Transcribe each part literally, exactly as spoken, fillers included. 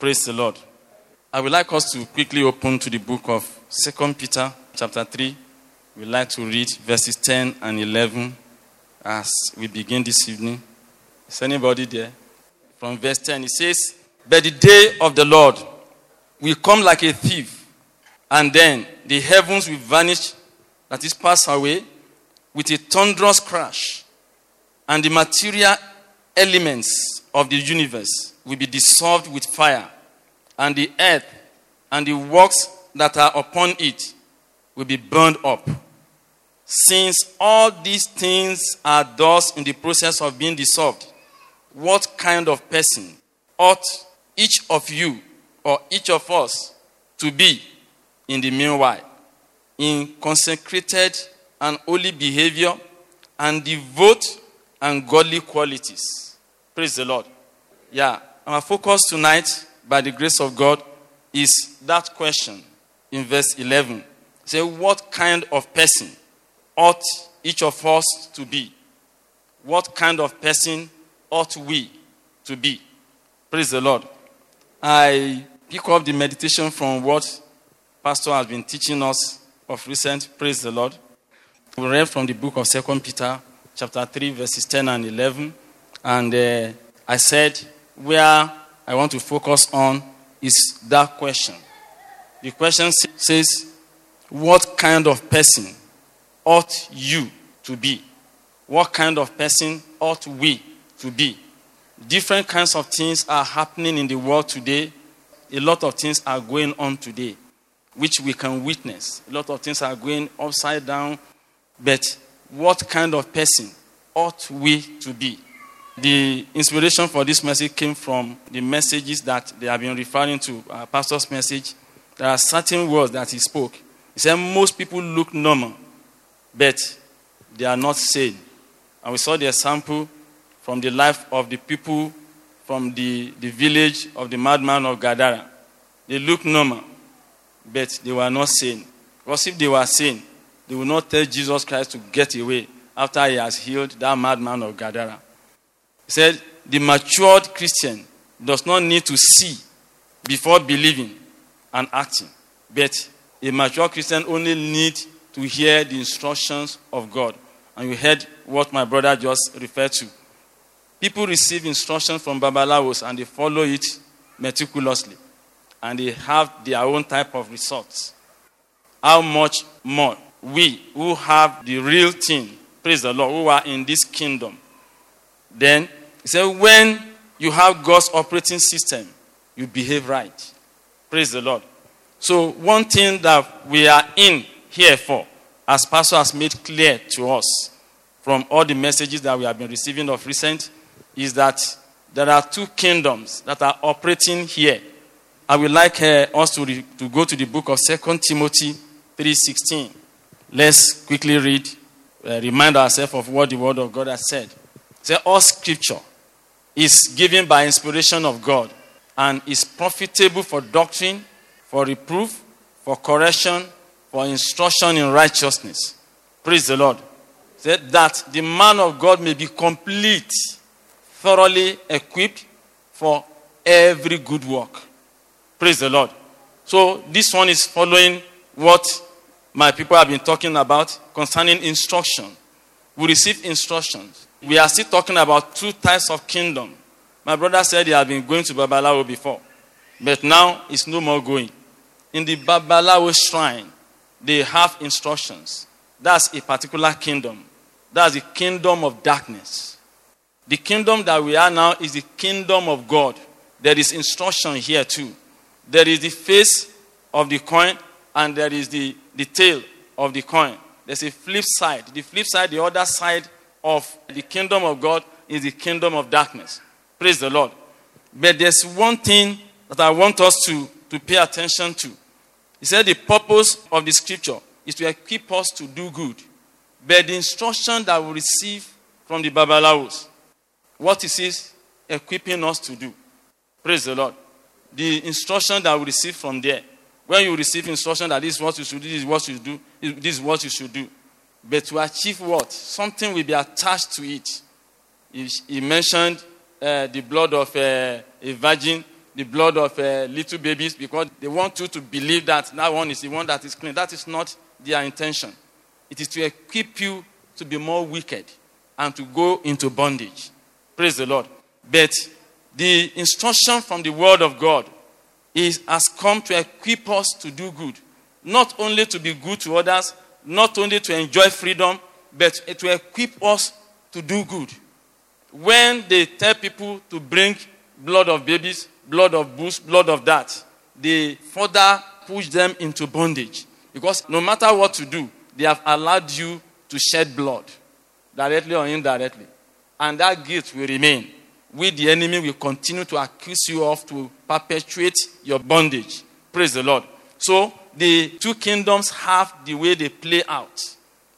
Praise the Lord. I would like us to quickly open to the book of Second Peter chapter three. We'd like to read verses ten and eleven as we begin this evening. Is anybody there? From verse ten, it says, "But the day of the Lord will come like a thief, and then the heavens will vanish, that is, pass away, with a thunderous crash, and the material elements of the universe will be dissolved with fire, and the earth and the works that are upon it will be burned up. Since all these things are thus in the process of being dissolved, what kind of person ought each of you or each of us to be in the meanwhile, in consecrated and holy behavior and devout and godly qualities?" Praise the Lord. Yeah. Our focus tonight, by the grace of God, is that question in verse eleven. Say, what kind of person ought each of us to be? What kind of person ought we to be? Praise the Lord. I pick up the meditation from what Pastor has been teaching us of recent. Praise the Lord. We read from the book of Second Peter, chapter three, verses ten and eleven. And uh, I said, where I want to focus on is that question. The question says, what kind of person ought you to be? What kind of person ought we to be? Different kinds of things are happening in the world today. A lot of things are going on today, which we can witness. A lot of things are going upside down. But what kind of person ought we to be? The inspiration for this message came from the messages that they have been referring to, our pastor's message. There are certain words that he spoke. He said, most people look normal, but they are not sane. And we saw the example from the life of the people from the, the village of the madman of Gadara. They look normal, but they were not sane. Because if they were sane, they would not tell Jesus Christ to get away after he has healed that madman of Gadara. He said, the matured Christian does not need to see before believing and acting. But a mature Christian only needs to hear the instructions of God. And you heard what my brother just referred to. People receive instructions from Babalawos and they follow it meticulously. And they have their own type of results. How much more we who have the real thing, praise the Lord, who are in this kingdom. Then he said, when you have God's operating system, you behave right. Praise the Lord. So one thing that we are in here for, as Pastor has made clear to us from all the messages that we have been receiving of recent, is that there are two kingdoms that are operating here. I would like uh, us to, re- to go to the book of Second Timothy three sixteen. Let's quickly read, uh, remind ourselves of what the Word of God has said. All scripture is given by inspiration of God and is profitable for doctrine, for reproof, for correction, for instruction in righteousness. Praise the Lord. That the man of God may be complete, thoroughly equipped for every good work. Praise the Lord. So this one is following what my people have been talking about concerning instruction. We receive instructions. We are still talking about two types of kingdom. My brother said he had been going to Babalawo before, but now it's no more going. In the Babalawo shrine, they have instructions. That's a particular kingdom. That's the kingdom of darkness. The kingdom that we are now is the kingdom of God. There is instruction here too. There is the face of the coin and there is the, the tail of the coin. There's a flip side. The flip side, the other side of the kingdom of God is the kingdom of darkness. Praise the Lord. But there's one thing that I want us to, to pay attention to. He said the purpose of the scripture is to equip us to do good. But the instruction that we receive from the Babalawos, what is this equipping us to do? Praise the Lord. The instruction that we receive from there, when you receive instruction that this is what you should do, this is what you do, this is what you should do. But to achieve what? Something will be attached to it. He, he mentioned uh, the blood of uh, a virgin, the blood of uh, little babies, because they want you to believe that that one is the one that is clean. That is not their intention. It is to equip you to be more wicked and to go into bondage. Praise the Lord. But the instruction from the word of God is, has come to equip us to do good. Not only to be good to others, not only to enjoy freedom, but to equip us to do good. When they tell people to bring blood of babies, blood of bulls, blood of that, they further push them into bondage. Because no matter what you do, they have allowed you to shed blood, directly or indirectly. And that guilt will remain. We, the enemy, will continue to accuse you of, to perpetuate your bondage. Praise the Lord. So, the two kingdoms have the way they play out.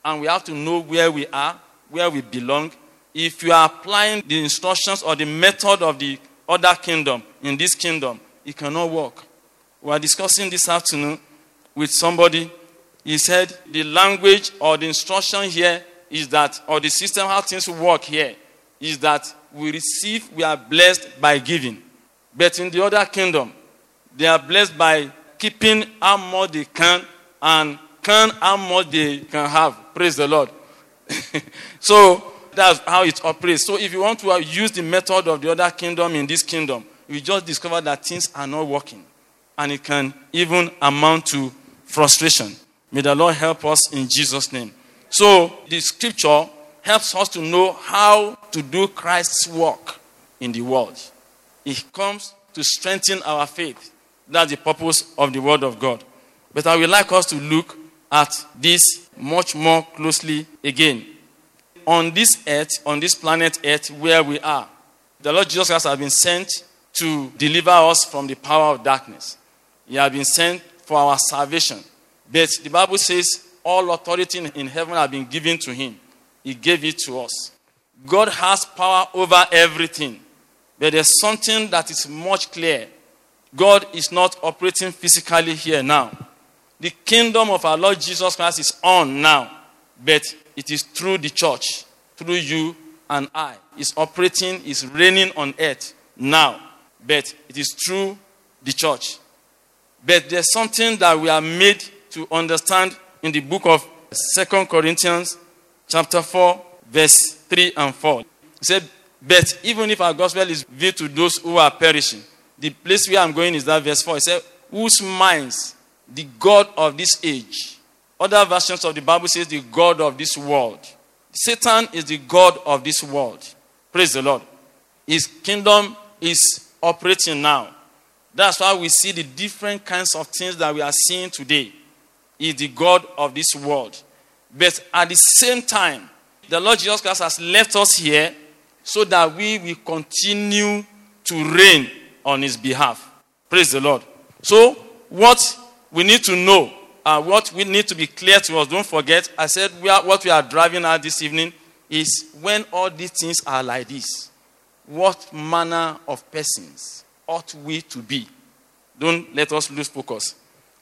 And we have to know where we are, where we belong. If you are applying the instructions or the method of the other kingdom, in this kingdom, it cannot work. We are discussing this afternoon with somebody. He said the language or the instruction here is that, or the system, how things work here, is that we receive, we are blessed by giving. But in the other kingdom, they are blessed by keeping how much they can and can how much they can have. Praise the Lord. So that's how it operates. So if you want to use the method of the other kingdom in this kingdom, you just discover that things are not working. And it can even amount to frustration. May the Lord help us in Jesus' name. So the scripture helps us to know how to do Christ's work in the world. It comes to strengthen our faith. That's the purpose of the word of God. But I would like us to look at this much more closely again. On this earth, on this planet earth where we are, the Lord Jesus Christ has been sent to deliver us from the power of darkness. He has been sent for our salvation. But the Bible says all authority in heaven has been given to him. He gave it to us. God has power over everything. But there's something that is much clear. God is not operating physically here now. The kingdom of our Lord Jesus Christ is on now. But it is through the church, through you and I. It's operating, it's reigning on earth now. But it is through the church. But there's something that we are made to understand in the book of Second Corinthians chapter four, verse three and four. It said, but even if our gospel is veiled to those who are perishing, the place where I'm going is that verse four. It said, whose minds the God of this age. Other versions of the Bible says the God of this world. Satan is the God of this world. Praise the Lord. His kingdom is operating now. That's why we see the different kinds of things that we are seeing today. Is the God of this world. But at the same time, the Lord Jesus Christ has left us here so that we will continue to reign on his behalf. Praise the Lord. So, what we need to know, and uh, what we need to be clear to us, don't forget, I said we are, what we are driving at this evening is when all these things are like this, what manner of persons ought we to be? Don't let us lose focus.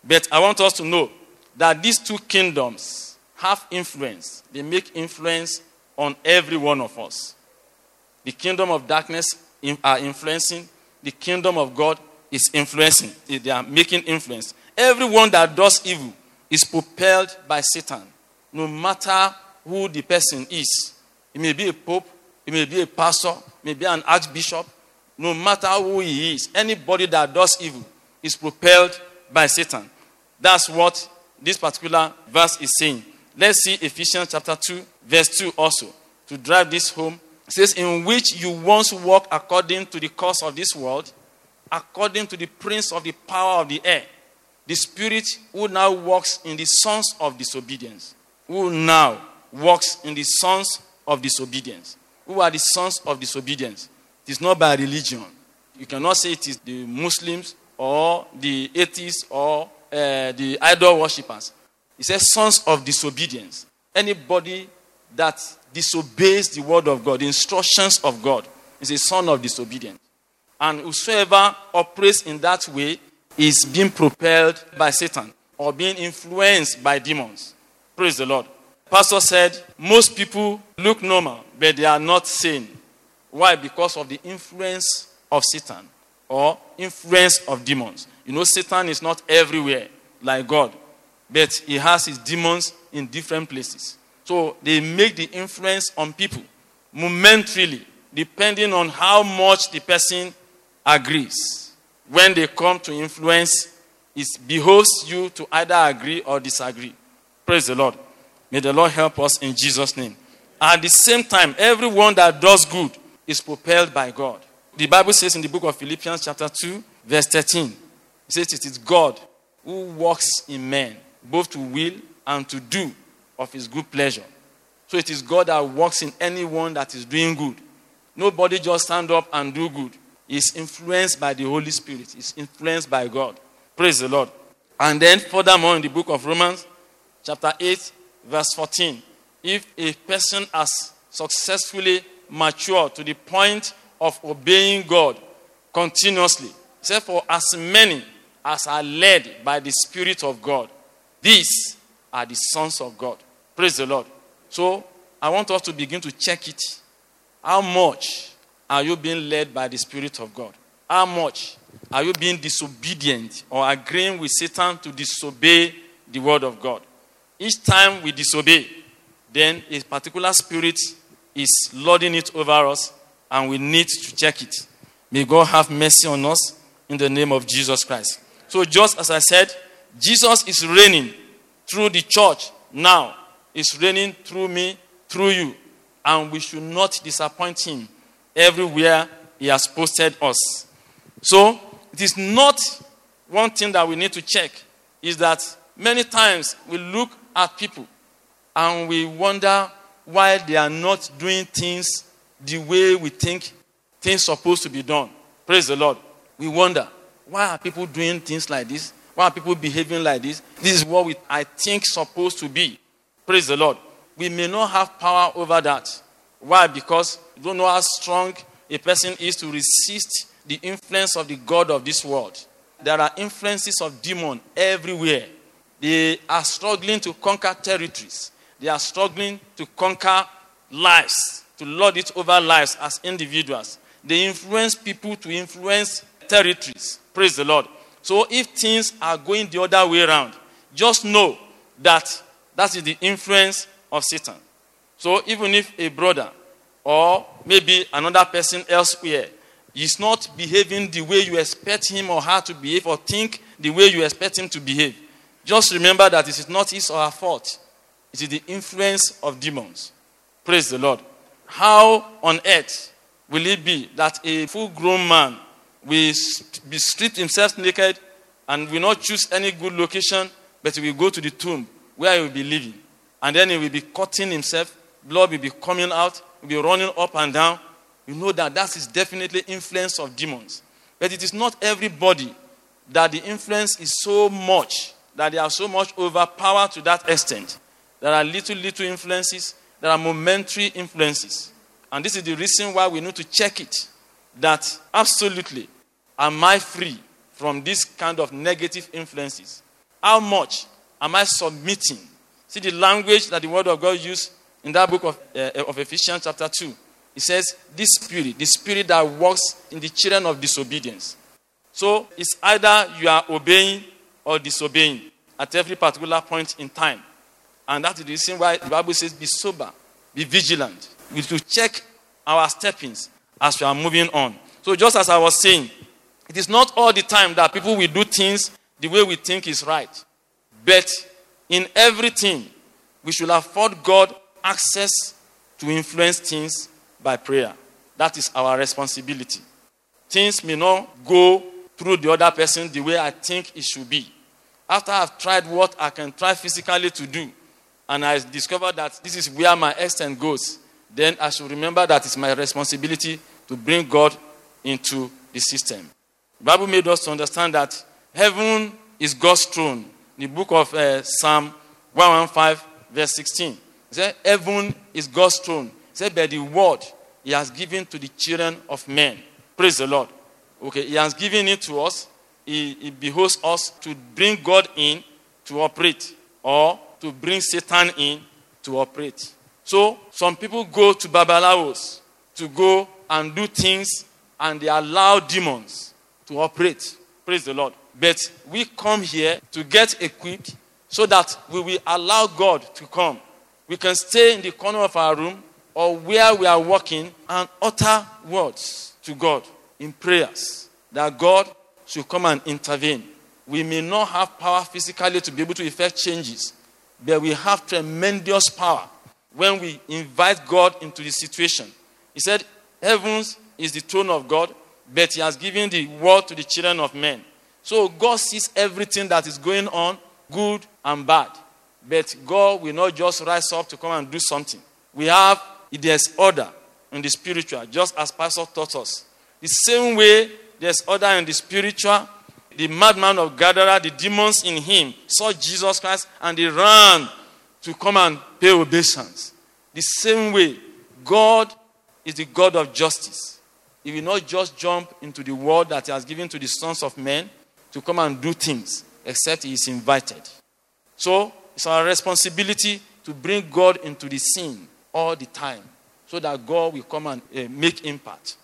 But I want us to know that these two kingdoms have influence. They make influence on every one of us. The kingdom of darkness are influencing. The kingdom of God is influencing. They are making influence. Everyone that does evil is propelled by Satan, no matter who the person is. It may be a pope, it may be a pastor, it may be an archbishop. No matter who he is, anybody that does evil is propelled by Satan. That's what this particular verse is saying. Let's see Ephesians chapter two, verse two also. To drive this home, it says, in which you once walked according to the course of this world, according to the prince of the power of the air, the spirit who now walks in the sons of disobedience, who now walks in the sons of disobedience. Who are the sons of disobedience? It is not by religion. You cannot say it is the Muslims or the atheists or uh, the idol worshippers. It says sons of disobedience. Anybody that disobeys the word of God, the instructions of God, is a son of disobedience. And whosoever operates in that way is being propelled by Satan or being influenced by demons. Praise the Lord. Pastor said, most people look normal, but they are not sane. Why? Because of the influence of Satan or influence of demons. You know, Satan is not everywhere like God, but he has his demons in different places. So they make the influence on people momentarily, depending on how much the person agrees. When they come to influence, it behoves you to either agree or disagree. Praise the Lord. May the Lord help us in Jesus' name. At the same time, everyone that does good is propelled by God. The Bible says in the book of Philippians chapter two, verse thirteen, it says it is God who works in men, both to will and to do of his good pleasure. So it is God that works in anyone that is doing good. Nobody just stand up and do good. It's influenced by the Holy Spirit. It's influenced by God. Praise the Lord. And then furthermore in the book of Romans chapter eight, verse fourteen, if a person has successfully matured to the point of obeying God continuously, except for as many as are led by the Spirit of God, these are the sons of God. Praise the Lord. So I want us to begin to check it. How much are you being led by the Spirit of God? How much are you being disobedient or agreeing with Satan to disobey the word of God? Each time we disobey, then a particular spirit is lording it over us, and we need to check it. May God have mercy on us in the name of Jesus Christ. So just as I said, Jesus is reigning through the church now. He's reigning through me, through you. And we should not disappoint him everywhere he has posted us. So it is not one thing that we need to check is that many times we look at people and we wonder why they are not doing things the way we think things are supposed to be done. Praise the Lord. We wonder, why are people doing things like this? Why are people behaving like this? This is what we, I think supposed to be. Praise the Lord. We may not have power over that. Why? Because we don't know how strong a person is to resist the influence of the God of this world. There are influences of demons everywhere. They are struggling to conquer territories. They are struggling to conquer lives, to lord it over lives as individuals. They influence people to influence territories. Praise the Lord. So if things are going the other way around, just know that that is the influence of Satan. So even if a brother or maybe another person elsewhere is not behaving the way you expect him or her to behave or think the way you expect him to behave, just remember that it is not his or her fault. It is the influence of demons. Praise the Lord. How on earth will it be that a full-grown man will be stripped himself naked and will not choose any good location, but he will go to the tomb where he will be living? And then he will be cutting himself. Blood will be coming out. He will be running up and down. You know that that is definitely influence of demons. But it is not everybody that the influence is so much that they are so much overpowered to that extent. There are little, little influences. There are momentary influences. And this is the reason why we need to check it. That absolutely, am I free from this kind of negative influences? How much am I submitting? See the language that the word of God used in that book of, uh, of Ephesians chapter two. It says, this spirit, the spirit that works in the children of disobedience. So it's either you are obeying or disobeying at every particular point in time. And that is the reason why the Bible says, be sober, be vigilant. We need to check our steppings as we are moving on. So just as I was saying, it is not all the time that people will do things the way we think is right. But in everything, we should afford God access to influence things by prayer. That is our responsibility. Things may not go through the other person the way I think it should be. After I've tried what I can try physically to do, and I discover that this is where my extent goes, then I should remember that it's my responsibility to bring God into the system. The Bible made us to understand that heaven is God's throne. The book of uh, Psalm one fifteen, verse sixteen. It says, heaven is God's throne. It says, by the word he has given to the children of men. Praise the Lord. Okay, he has given it to us. It, it behooves us to bring God in to operate, or to bring Satan in to operate. So, some people go to Babalawos to go and do things, and they allow demons to operate. Praise the Lord. But we come here to get equipped so that we will allow God to come. We can stay in the corner of our room or where we are working and utter words to God in prayers that God should come and intervene. We may not have power physically to be able to effect changes, but we have tremendous power when we invite God into the situation. He said, heavens is the throne of God, but he has given the word to the children of men. So God sees everything that is going on, good and bad. But God will not just rise up to come and do something. We have, there's order in the spiritual, just as Pastor taught us. The same way there's order in the spiritual, the madman of Gadara, the demons in him, saw Jesus Christ and they ran to come and pay obeisance. The same way, God is the God of justice. He will not just jump into the world that he has given to the sons of men to come and do things, except he is invited. So, it's our responsibility to bring God into the scene all the time, so that God will come and uh, make impact,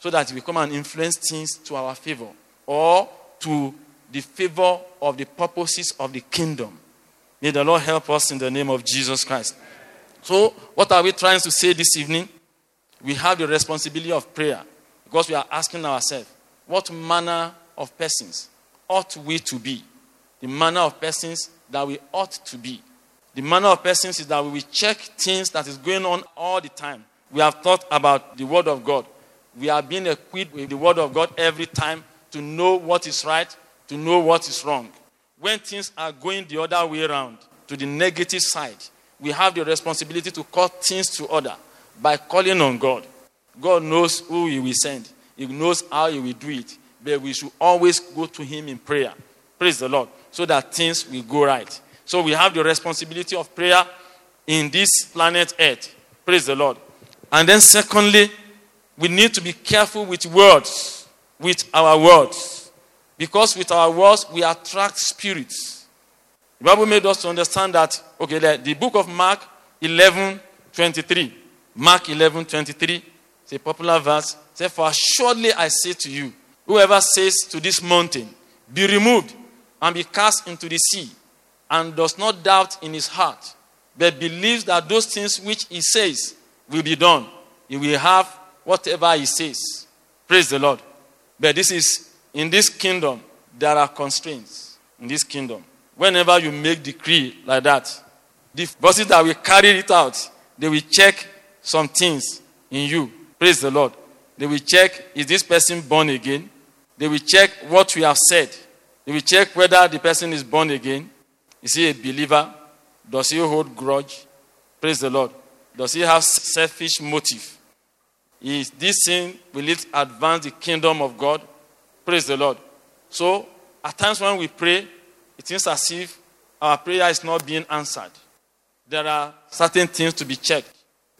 so that he will come and influence things to our favor, or to the favor of the purposes of the kingdom. May the Lord help us in the name of Jesus Christ. So, what are we trying to say this evening? We have the responsibility of prayer, because we are asking ourselves, what manner of persons ought we to be? The manner of persons that we ought to be. The manner of persons is that we will check things that is going on all the time. We have thought about the word of God. We are being equipped with the word of God every time to know what is right, to know what is wrong. When things are going the other way around, to the negative side, we have the responsibility to call things to order by calling on God. God knows who he will send. He knows how he will do it. But we should always go to him in prayer. Praise the Lord. So that things will go right. So we have the responsibility of prayer in this planet Earth. Praise the Lord. And then secondly, we need to be careful with words. With our words. Because with our words, we attract spirits. The Bible made us to understand that, okay, the, the book of Mark eleven twenty-three. Mark eleven twenty-three. It's a popular verse. It says, for surely I say to you, whoever says to this mountain, be removed and be cast into the sea, and does not doubt in his heart, but believes that those things which he says will be done, he will have whatever he says. Praise the Lord. But this is, in this kingdom, there are constraints in this kingdom. Whenever you make decree like that, the bosses that will carry it out, they will check some things in you. Praise the Lord. They will check, is this person born again? They will check what we have said. They will check whether the person is born again. Is he a believer? Does he hold grudge? Praise the Lord. Does he have selfish motive? Is this sin, will it advance the kingdom of God? Praise the Lord. So, at times when we pray, it seems as if our prayer is not being answered. There are certain things to be checked.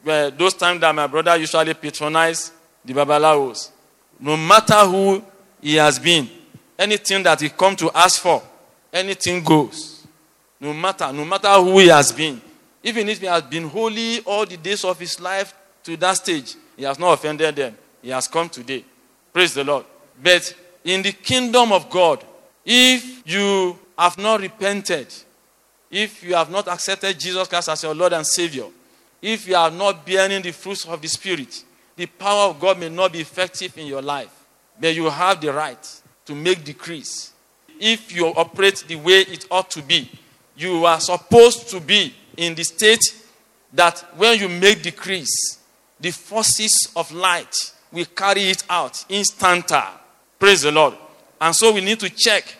Where those times that my brother usually patronizes the Babalawos, no matter who he has been, anything that he come to ask for, anything goes. No matter, no matter who he has been. Even if he has been holy all the days of his life to that stage, he has not offended them. He has come today. Praise the Lord. But in the kingdom of God, if you have not repented, if you have not accepted Jesus Christ as your Lord and Savior, if you are not bearing the fruits of the Spirit, the power of God may not be effective in your life. But you have the right to make decrees. If you operate the way it ought to be, you are supposed to be in the state that when you make decrees, the forces of light will carry it out instanta. Praise the Lord. And so we need to check.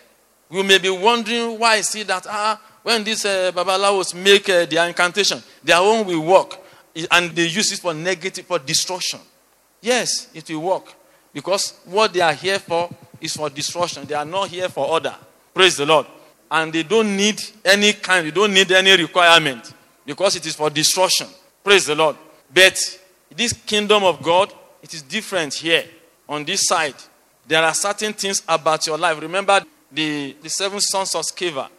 We may be wondering why is it that ah when these uh, Babalawos make uh, their incantation, their own will work, and they use it for negative, for destruction. Yes, it will work, because what they are here for is for destruction. They are not here for order. Praise the Lord. And they don't need any kind, they don't need any requirement, because it is for destruction. Praise the Lord. But this kingdom of God, it is different here on this side. There are certain things about your life. Remember the, the seven sons of Sceva.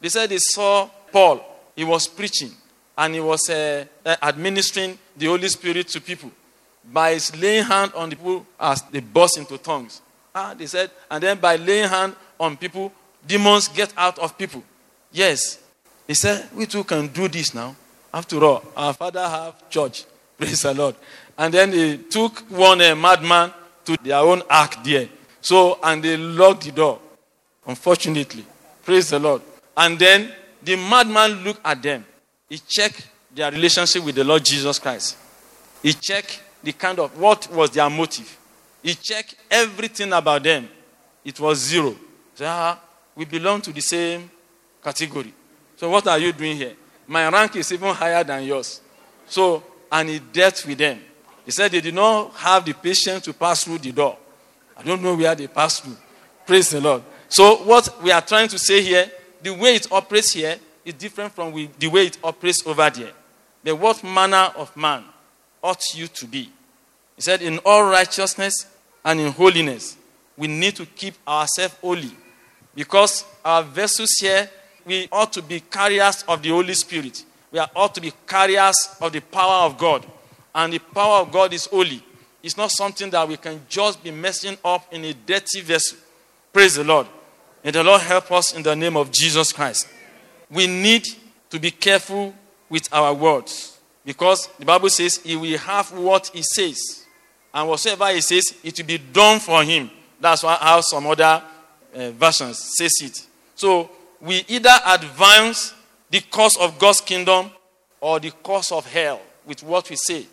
They said they saw Paul. He was preaching and he was uh, administering the Holy Spirit to people by his laying hand on the people as they burst into tongues. Ah, they said, and then by laying hand on people, demons get out of people. Yes. He said, we too can do this now. After all, our father have church. Praise the Lord. And then they took one a madman to their own ark there. So, and they locked the door. Unfortunately. Praise the Lord. And then the madman looked at them. He checked their relationship with the Lord Jesus Christ. He checked the kind of, what was their motive. He checked everything about them. It was zero. He said, ah, we belong to the same category. So what are you doing here? My rank is even higher than yours. So, and he dealt with them. He said they did not have the patience to pass through the door. I don't know where they passed through. Praise the Lord. So what we are trying to say here, the way it operates here is different from we, the way it operates over there. Then what manner of man ought you to be? He said, in all righteousness and in holiness, we need to keep ourselves holy. Because our vessels here, we ought to be carriers of the Holy Spirit. We ought to be carriers of the power of God. And the power of God is holy. It's not something that we can just be messing up in a dirty vessel. Praise the Lord. May the Lord help us in the name of Jesus Christ. We need to be careful with our words. Because the Bible says, he will have what he says. And whatsoever he says, it will be done for him. That's why how some other uh, versions says it. So, we either advance the cause of God's kingdom or the cause of hell with what we say. It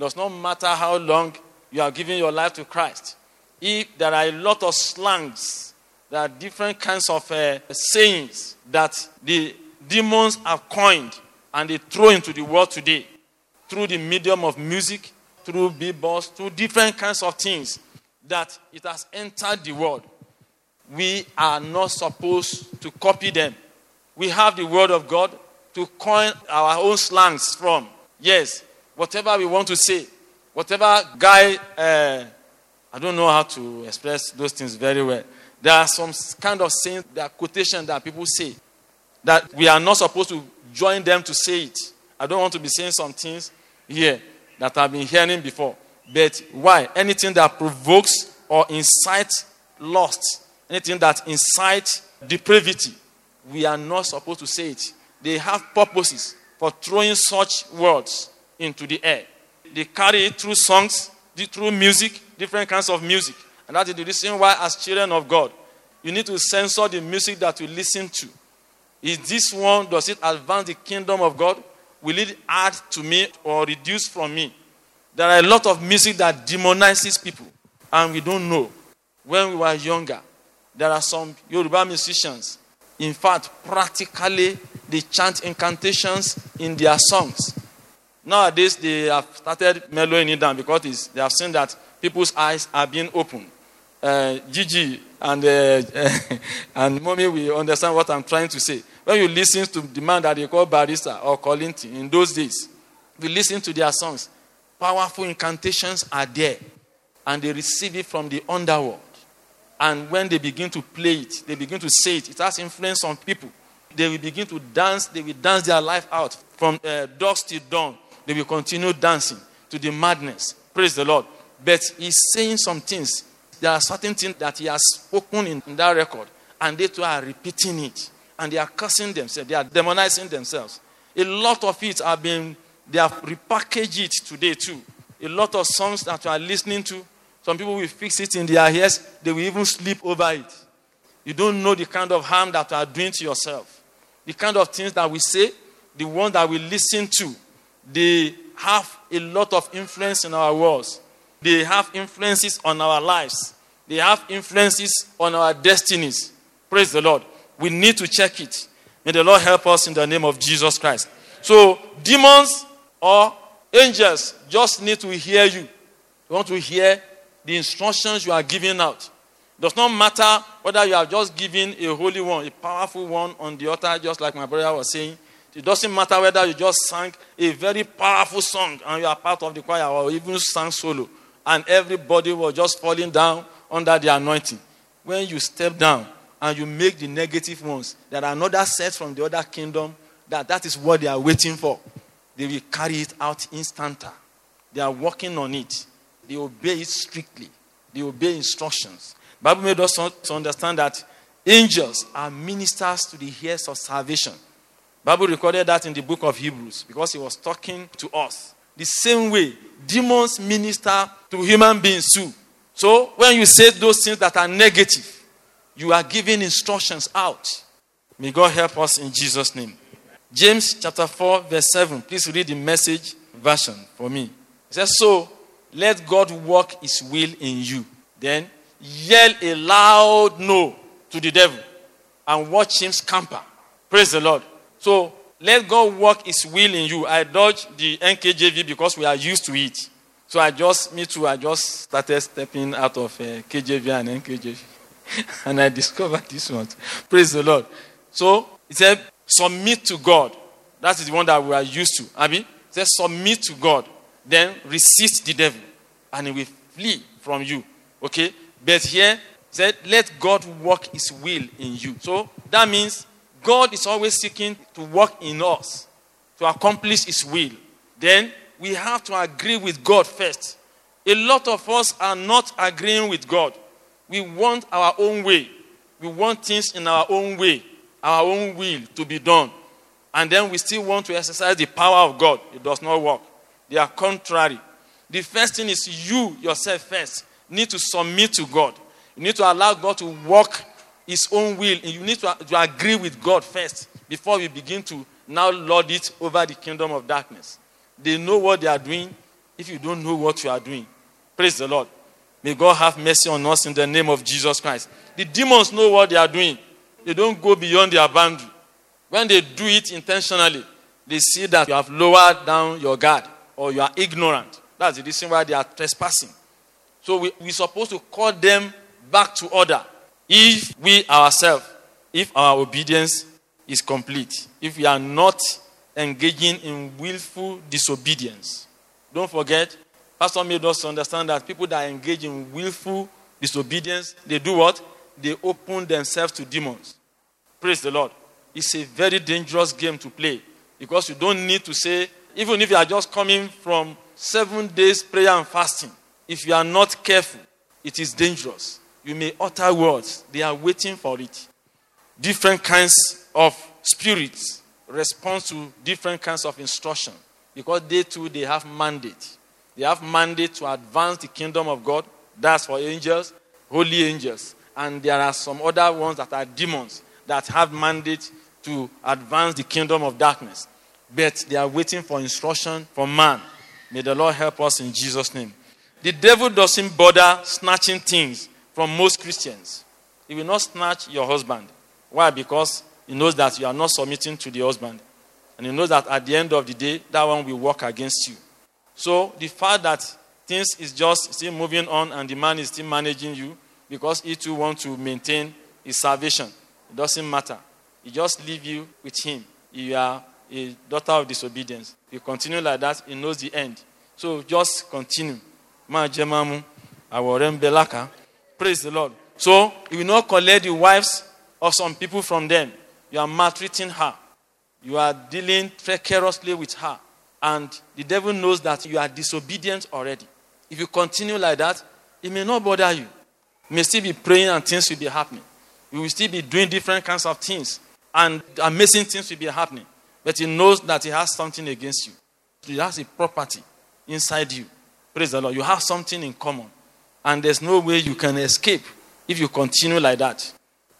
does not matter how long you are giving your life to Christ. If there are a lot of slangs, there are different kinds of uh, sayings that the demons have coined and they throw into the world today through the medium of music, through billboards, through different kinds of things that it has entered the world. We are not supposed to copy them. We have the word of God to coin our own slangs from. Yes, whatever we want to say, whatever guy, uh, I don't know how to express those things very well. There are some kind of saying, there are quotations that people say that we are not supposed to join them to say it. I don't want to be saying some things here that I've been hearing before. But why? Anything that provokes or incites lust, anything that incites depravity, we are not supposed to say it. They have purposes for throwing such words into the air. They carry it through songs, through music, different kinds of music. And that is the reason why, as children of God, you need to censor the music that you listen to. Is this one, does it advance the kingdom of God? Will it add to me or reduce from me? There are a lot of music that demonizes people, and we don't know. When we were younger, there are some Yoruba musicians. In fact, practically, they chant incantations in their songs. Nowadays, they have started mellowing it down because they have seen that people's eyes are being opened. Uh, Gigi and uh, and Mommy will understand what I'm trying to say. When you listen to the man that they call Barista or Kolinti in those days, we listen to their songs. Powerful incantations are there, and they receive it from the underworld. And when they begin to play it, they begin to say it, it has influence on people. They will begin to dance, they will dance their life out. From uh, dusk till dawn, they will continue dancing to the madness. Praise the Lord. But he's saying some things. There are certain things that he has spoken in, in that record, and they too are repeating it. And they are cursing themselves, they are demonizing themselves. A lot of it have been, they have repackaged it today too. A lot of songs that you are listening to, some people will fix it in their ears. They will even sleep over it. You don't know the kind of harm that you are doing to yourself. The kind of things that we say, the ones that we listen to, they have a lot of influence in our worlds. They have influences on our lives. They have influences on our destinies. Praise the Lord. We need to check it. May the Lord help us in the name of Jesus Christ. So demons or angels just need to hear you. They want to hear the instructions you are giving out. It does not matter whether you are just giving a holy one, a powerful one on the altar, just like my brother was saying. It doesn't matter whether you just sang a very powerful song and you are part of the choir, or even sang solo, and everybody was just falling down under the anointing. When you step down and you make the negative ones, there are another set from the other kingdom that that is what they are waiting for. They will carry it out instanta. They are working on it. They obey it strictly. They obey instructions. The Bible made us to understand that angels are ministers to the heirs of salvation. The Bible recorded that in the book of Hebrews because it was talking to us. The same way, demons minister to human beings too. So when you say those things that are negative, you are giving instructions out. May God help us in Jesus' name. James chapter four verse seven. Please read the Message version for me. It says, so let God work his will in you. Then yell a loud no to the devil and watch him scamper. Praise the Lord. So let God work his will in you. I dodge the N K J V because we are used to it. So I just, me too, I just started stepping out of uh, K J V and N K J V. And I discovered this one. Praise the Lord. So it said, submit to God. That is the one that we are used to. I mean, it says, submit to God. Then resist the devil, and he will flee from you. Okay? But here, it said, let God work his will in you. So that means God is always seeking to work in us, to accomplish his will. Then we have to agree with God first. A lot of us are not agreeing with God. We want our own way. We want things in our own way, our own will to be done. And then we still want to exercise the power of God. It does not work. They are contrary. The first thing is you yourself first need to submit to God. You need to allow God to work his own will. And you need to, to agree with God first before we begin to now lord it over the kingdom of darkness. They know what they are doing if you don't know what you are doing. Praise the Lord. May God have mercy on us in the name of Jesus Christ. The demons know what they are doing. They don't go beyond their boundary. When they do it intentionally, they see that you have lowered down your guard or you are ignorant. That's the reason why they are trespassing. So we, we're supposed to call them back to order. If we ourselves, if our obedience is complete, if we are not engaging in willful disobedience. Don't forget, Pastor made us understand that people that engage in willful disobedience, they do what? They open themselves to demons. Praise the Lord. It's a very dangerous game to play because you don't need to say, even if you are just coming from seven days prayer and fasting, if you are not careful, it is dangerous. You may utter words. They are waiting for it. Different kinds of spirits respond to different kinds of instruction because they too, they have mandate. They have mandate to advance the kingdom of God. That's for angels, holy angels. And there are some other ones that are demons that have mandate to advance the kingdom of darkness. But they are waiting for instruction from man. May the Lord help us in Jesus' name. The devil doesn't bother snatching things from most Christians. He will not snatch your husband. Why? Because he knows that you are not submitting to the husband. And he knows that at the end of the day, that one will work against you. So the fact that things is just still moving on and the man is still managing you because he too wants to maintain his salvation, it doesn't matter. He just leave you with him. You are a daughter of disobedience. You continue like that, he knows the end. So just continue. Praise the Lord. So you will not collect the wives of some people from them. You are maltreating her. You are dealing treacherously with her. And the devil knows that you are disobedient already. If you continue like that, it may not bother you. You may still be praying and things will be happening. You will still be doing different kinds of things. And amazing things will be happening. But he knows that he has something against you. He has a property inside you. Praise the Lord. You have something in common. And there's no way you can escape if you continue like that.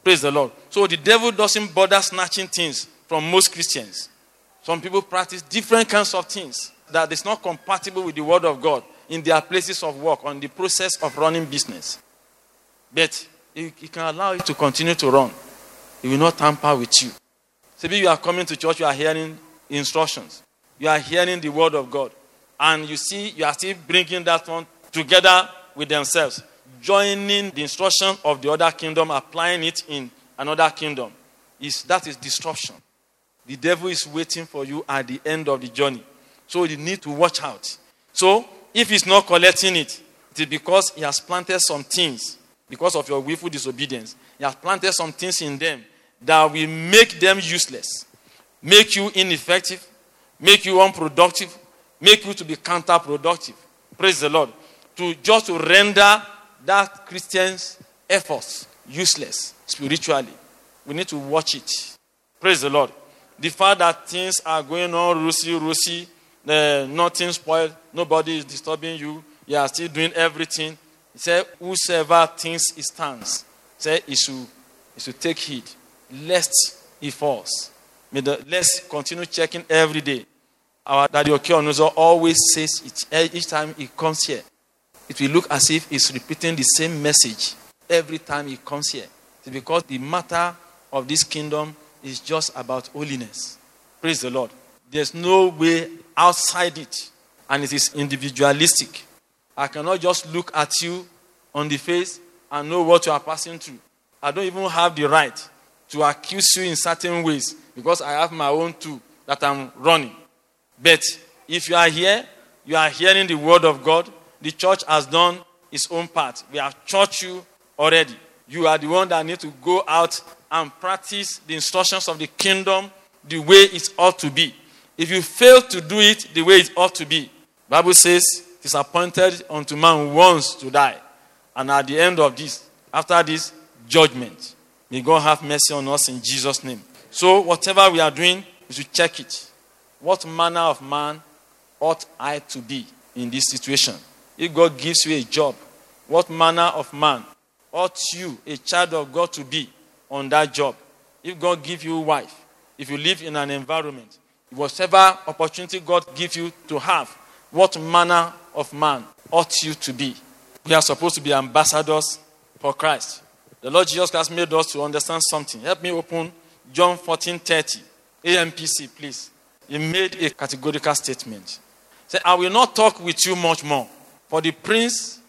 Praise the Lord. So the devil doesn't bother snatching things from most Christians. Some people practice different kinds of things that is not compatible with the word of God in their places of work, on the process of running business. But you can allow it to continue to run. It will not tamper with you. So if you are coming to church, you are hearing instructions. You are hearing the word of God. And you see, you are still bringing that one together with themselves. Joining the instruction of the other kingdom, applying it in another kingdom. Is that is disruption. The devil is waiting for you at the end of the journey. So you need to watch out. So if he's not collecting it, it is because he has planted some things. Because of your willful disobedience. He has planted some things in them that will make them useless. Make you ineffective. Make you unproductive. Make you to be counterproductive. Praise the Lord. To just to render that Christian's efforts useless spiritually. We need to watch it. Praise the Lord. The fact that things are going on roosy, roosy, uh, nothing spoiled, nobody is disturbing you, you are still doing everything. He said, whosoever thinks he stands, he said, he should, he should take heed, lest he falls. May the, let's continue checking every day. Our Daddy Okionuzo always says it each time he comes here. It will look as if he's repeating the same message every time he comes here. It's because the matter of this kingdom is just about holiness. Praise the Lord. There's no way outside it. And it is individualistic. I cannot just look at you on the face and know what you are passing through. I don't even have the right to accuse you in certain ways because I have my own too that I'm running. But if you are here, you are hearing the word of God. The church has done its own part. We have taught you already. You are the one that need to go out and practice the instructions of the kingdom the way it ought to be. If you fail to do it the way it ought to be, the Bible says, it is appointed unto man once to die. And at the end of this, after this, judgment. May God have mercy on us in Jesus' name. So whatever we are doing, we should check it. What manner of man ought I to be in this situation? If God gives you a job, what manner of man ought you, a child of God, to be on that job? If God gives you a wife, if you live in an environment, whatever opportunity God gives you to have, what manner of man ought you to be? We are supposed to be ambassadors for Christ. The Lord Jesus Christ made us to understand something. Help me open John fourteen thirty. A M P C, please. He made a categorical statement. He said, I will not talk with you much more. For the prince,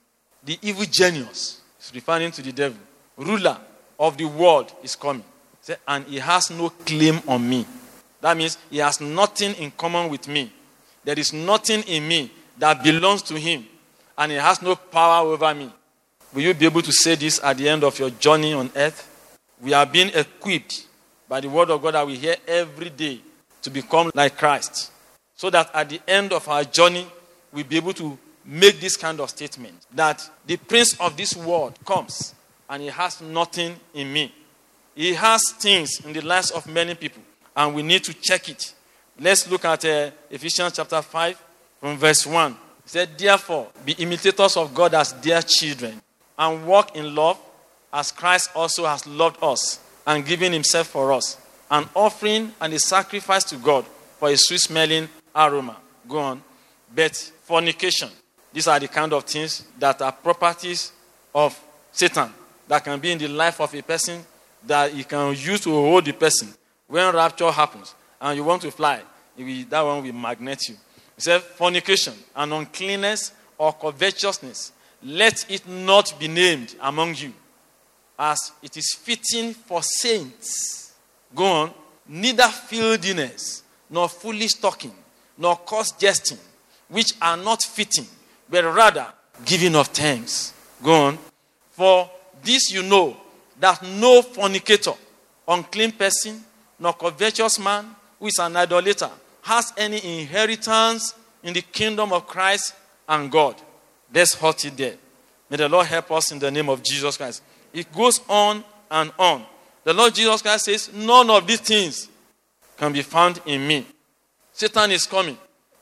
the evil genius, is referring to the devil, ruler of the world is coming. Say, and he has no claim on me. That means he has nothing in common with me. There is nothing in me that belongs to him. And he has no power over me. Will you be able to say this at the end of your journey on earth? We are being equipped by the word of God that we hear every day to become like Christ. So that at the end of our journey, we'll be able to make this kind of statement that the prince of this world comes and he has nothing in me. He has things in the lives of many people and we need to check it. Let's look at uh, Ephesians chapter five from verse one. It said, therefore, be imitators of God as dear children and walk in love as Christ also has loved us and given himself for us, an offering and a sacrifice to God for a sweet-smelling aroma. Go on. But fornication. These are the kind of things that are properties of Satan that can be in the life of a person that he can use to hold the person. When rapture happens and you want to fly, will, that one will magnet you. He said, fornication and uncleanness or covetousness, let it not be named among you, as it is fitting for saints. Go on. Neither filthiness, nor foolish talking, nor coarse jesting, which are not fitting, but rather giving of thanks. Go on. For this you know, that no fornicator, unclean person, nor covetous man, who is an idolater, has any inheritance in the kingdom of Christ and God. Let's halt it there. May the Lord help us in the name of Jesus Christ. It goes on and on. The Lord Jesus Christ says, none of these things can be found in me. Satan is coming.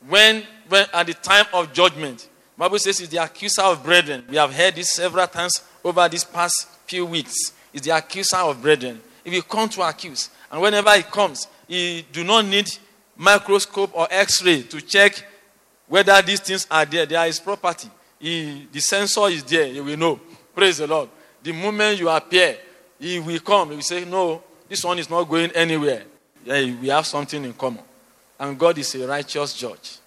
When, when at the time of judgment, the Bible says it's the accuser of brethren. We have heard this several times over these past few weeks. It's the accuser of brethren. He will come to accuse. And whenever he comes, he do not need microscope or x-ray to check whether these things are there. There is property. He, the sensor is there. He will know. Praise the Lord. The moment you appear, he will come. He will say, no, this one is not going anywhere. Hey, we have something in common. And God is a righteous judge.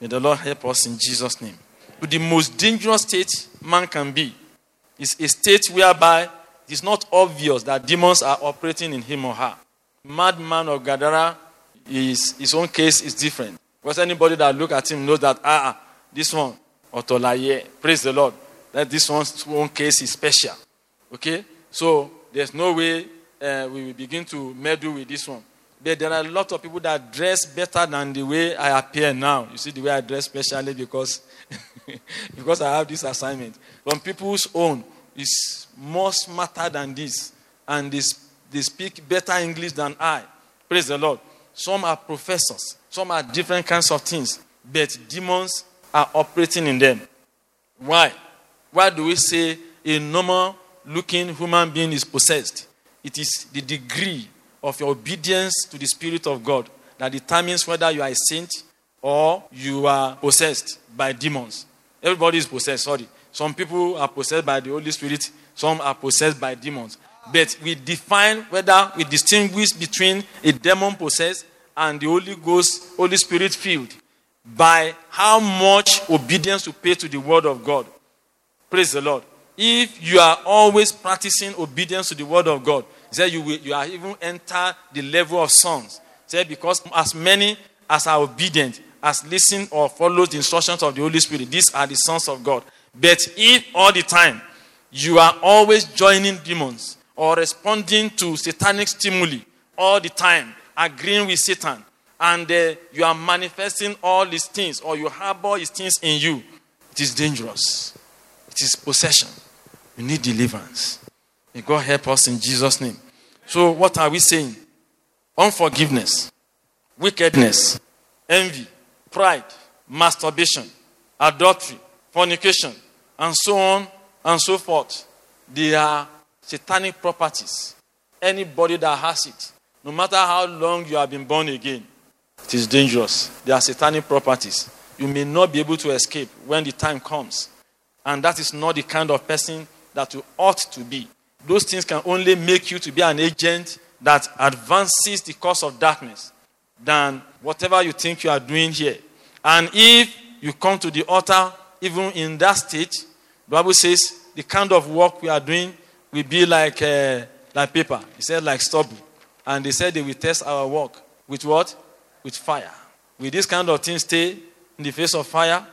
May the Lord help us in Jesus' name. But the most dangerous state man can be is a state whereby it's not obvious that demons are operating in him or her. Madman of Gadara, his, his own case is different. Because anybody that look at him knows that, ah, this one, Otolaye, praise the Lord, that this one's own case is special. Okay? So, there's no way uh, we will begin to meddle with this one. But there are a lot of people that dress better than the way I appear now. You see, the way I dress specially because, because I have this assignment. From people's own, is more smarter than this. And they, they speak better English than I. Praise the Lord. Some are professors. Some are different kinds of things. But demons are operating in them. Why? Why do we say a normal-looking human being is possessed? It is the degree of your obedience to the Spirit of God that determines whether you are a saint or you are possessed by demons. Everybody is possessed, sorry. Some people are possessed by the Holy Spirit. Some are possessed by demons. But we define whether we distinguish between a demon possessed and the Holy Ghost, Holy Spirit filled by how much obedience you pay to the Word of God. Praise the Lord. If you are always practicing obedience to the Word of God, then you will, you are even enter the level of sons. Then because as many as are obedient, as listen or follow the instructions of the Holy Spirit, these are the sons of God. But if all the time you are always joining demons or responding to satanic stimuli all the time, agreeing with Satan, and uh, you are manifesting all these things or you harbor these things in you, it is dangerous. It is possession. You need deliverance. May God help us in Jesus' name. So what are we saying? Unforgiveness, wickedness, envy, pride, masturbation, adultery, fornication, and so on and so forth. They are satanic properties. Anybody that has it, no matter how long you have been born again, it is dangerous. They are satanic properties. You may not be able to escape when the time comes. And that is not the kind of person that you ought to be. Those things can only make you to be an agent that advances the cause of darkness than whatever you think you are doing here. And if you come to the altar, even in that stage, the Bible says the kind of work we are doing will be like uh, like paper. It said like stubble. And they said they will test our work. With what? With fire. Will this kind of thing stay in the face of fire?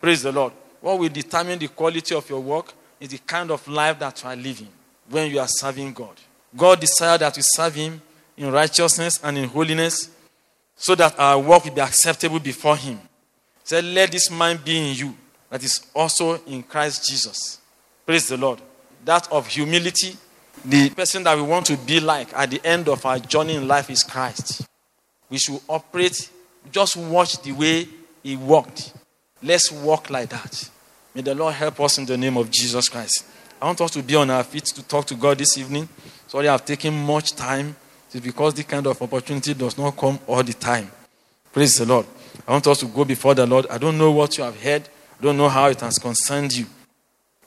Praise the Lord. What will determine the quality of your work is the kind of life that you are living when you are serving God. God desires that we serve Him in righteousness and in holiness so that our work will be acceptable before Him. Say, so let this mind be in you that is also in Christ Jesus. Praise the Lord. That of humility, the person that we want to be like at the end of our journey in life is Christ. We should operate, just watch the way He walked. Let's walk like that. May the Lord help us in the name of Jesus Christ. I want us to be on our feet to talk to God this evening. Sorry I've taken much time. It's because this kind of opportunity does not come all the time. Praise the Lord. I want us to go before the Lord. I don't know what you have heard. Don't know how it has concerned you.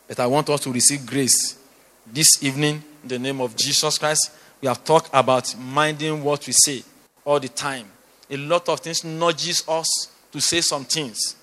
But I want us to receive grace this evening in the name of Jesus Christ. We have talked about minding what we say all the time. A lot of things nudges us to say some things.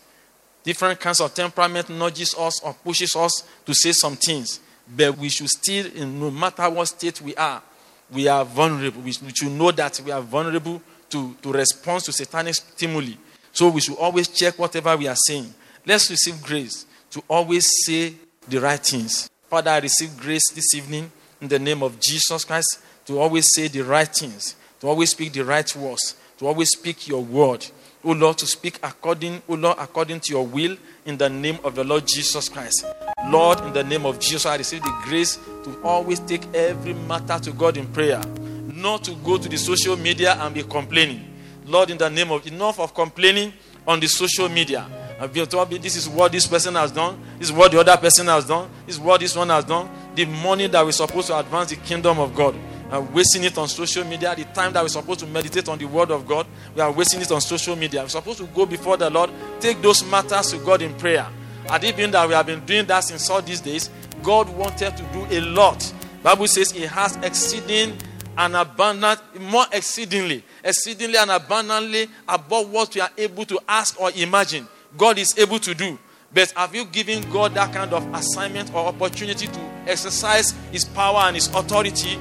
Different kinds of temperament nudges us or pushes us to say some things. But we should still, in no matter what state we are, we are vulnerable. We should know that we are vulnerable to, to response to satanic stimuli. So we should always check whatever we are saying. Let's receive grace to always say the right things. Father, I receive grace this evening in the name of Jesus Christ to always say the right things, to always speak the right words, to always speak your word. O Lord, to speak according, O Lord, according to your will in the name of the Lord Jesus Christ. Lord, in the name of Jesus, I receive the grace to always take every matter to God in prayer, not to go to the social media and be complaining. Lord, in the name of, enough of complaining on the social media. This is what this person has done. This is what the other person has done. This is what this one has done. The money that we're supposed to advance the kingdom of God, we are wasting it on social media. The time that we're supposed to meditate on the word of God, we are wasting it on social media. We're supposed to go before the Lord, take those matters to God in prayer. And even that we have been doing that since all these days, God wanted to do a lot. The Bible says He has exceeding and abundant, more exceedingly, exceedingly and abundantly above what we are able to ask or imagine. God is able to do. But have you given God that kind of assignment or opportunity to exercise his power and his authority?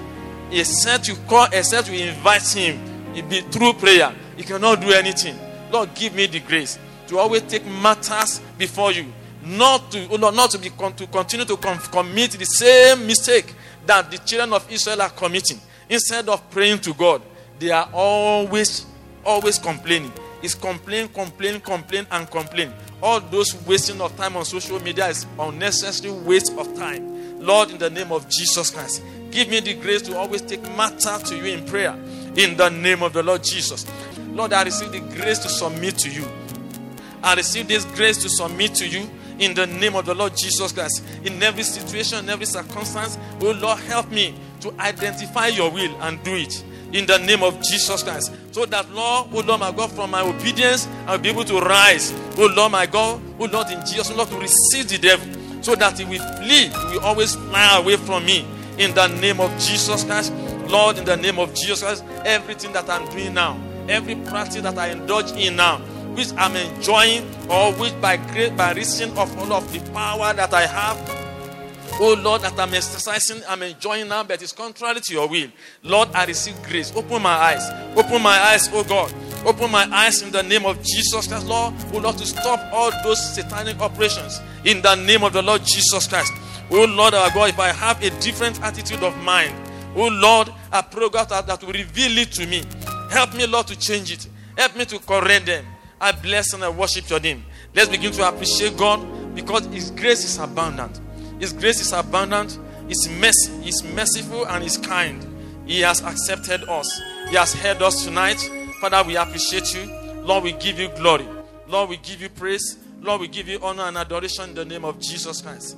Except you call, except you invite him, it be through prayer. You cannot do anything. Lord, give me the grace to always take matters before you. Not to, not to, be, to continue to com- commit the same mistake that the children of Israel are committing. Instead of praying to God, they are always, always complaining. It's complain, complain, complain, and complain. All those wasting of time on social media is unnecessary waste of time. Lord, in the name of Jesus Christ, give me the grace to always take matter to you in prayer. In the name of the Lord Jesus. Lord, I receive the grace to submit to you. I receive this grace to submit to you. In the name of the Lord Jesus Christ. In every situation, in every circumstance, oh Lord, help me to identify your will and do it. In the name of Jesus Christ. So that, Lord, oh Lord my God, from my obedience, I'll be able to rise. Oh Lord my God, oh Lord in Jesus, oh Lord, to resist the devil. So that he will flee, he will always fly away from me. In the name of Jesus Christ. Lord, in the name of Jesus Christ, everything that I'm doing now, every practice that I indulge in now, which I'm enjoying, or which by great, by reason of all of the power that I have, oh Lord, that I'm exercising, I'm enjoying now, but it's contrary to your will. Lord, I receive grace. Open my eyes. Open my eyes, oh God. Open my eyes in the name of Jesus Christ, Lord. Oh Lord, to stop all those satanic operations in the name of the Lord Jesus Christ. Oh Lord, our God, if I have a different attitude of mind, oh Lord, I pray God that, that will reveal it to me. Help me, Lord, to change it. Help me to correct them. I bless and I worship your name. Let's begin to appreciate God because his grace is abundant. His grace is abundant. His mercy is merciful and is kind. He has accepted us. He has heard us tonight. Father, we appreciate you. Lord, we give you glory. Lord, we give you praise. Lord, we give you honor and adoration in the name of Jesus Christ.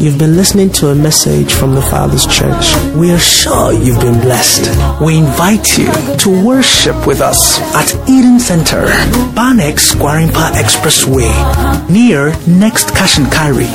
You've been listening to a message from the Father's Church. We are sure you've been blessed. We invite you to worship with us at Eden Center, Banex Guarinpa Expressway, near next Kashim Kari,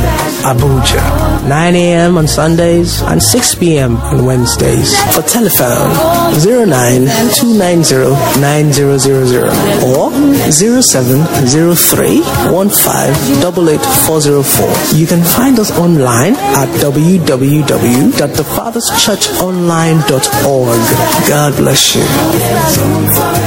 Abuja. nine a.m. on Sundays and six p.m. on Wednesdays. For telephone zero nine two nine zero nine zero zero zero or zero seven zero three one five eight eight four zero four. You can find us online at w w w dot the fathers church online dot org. God bless you.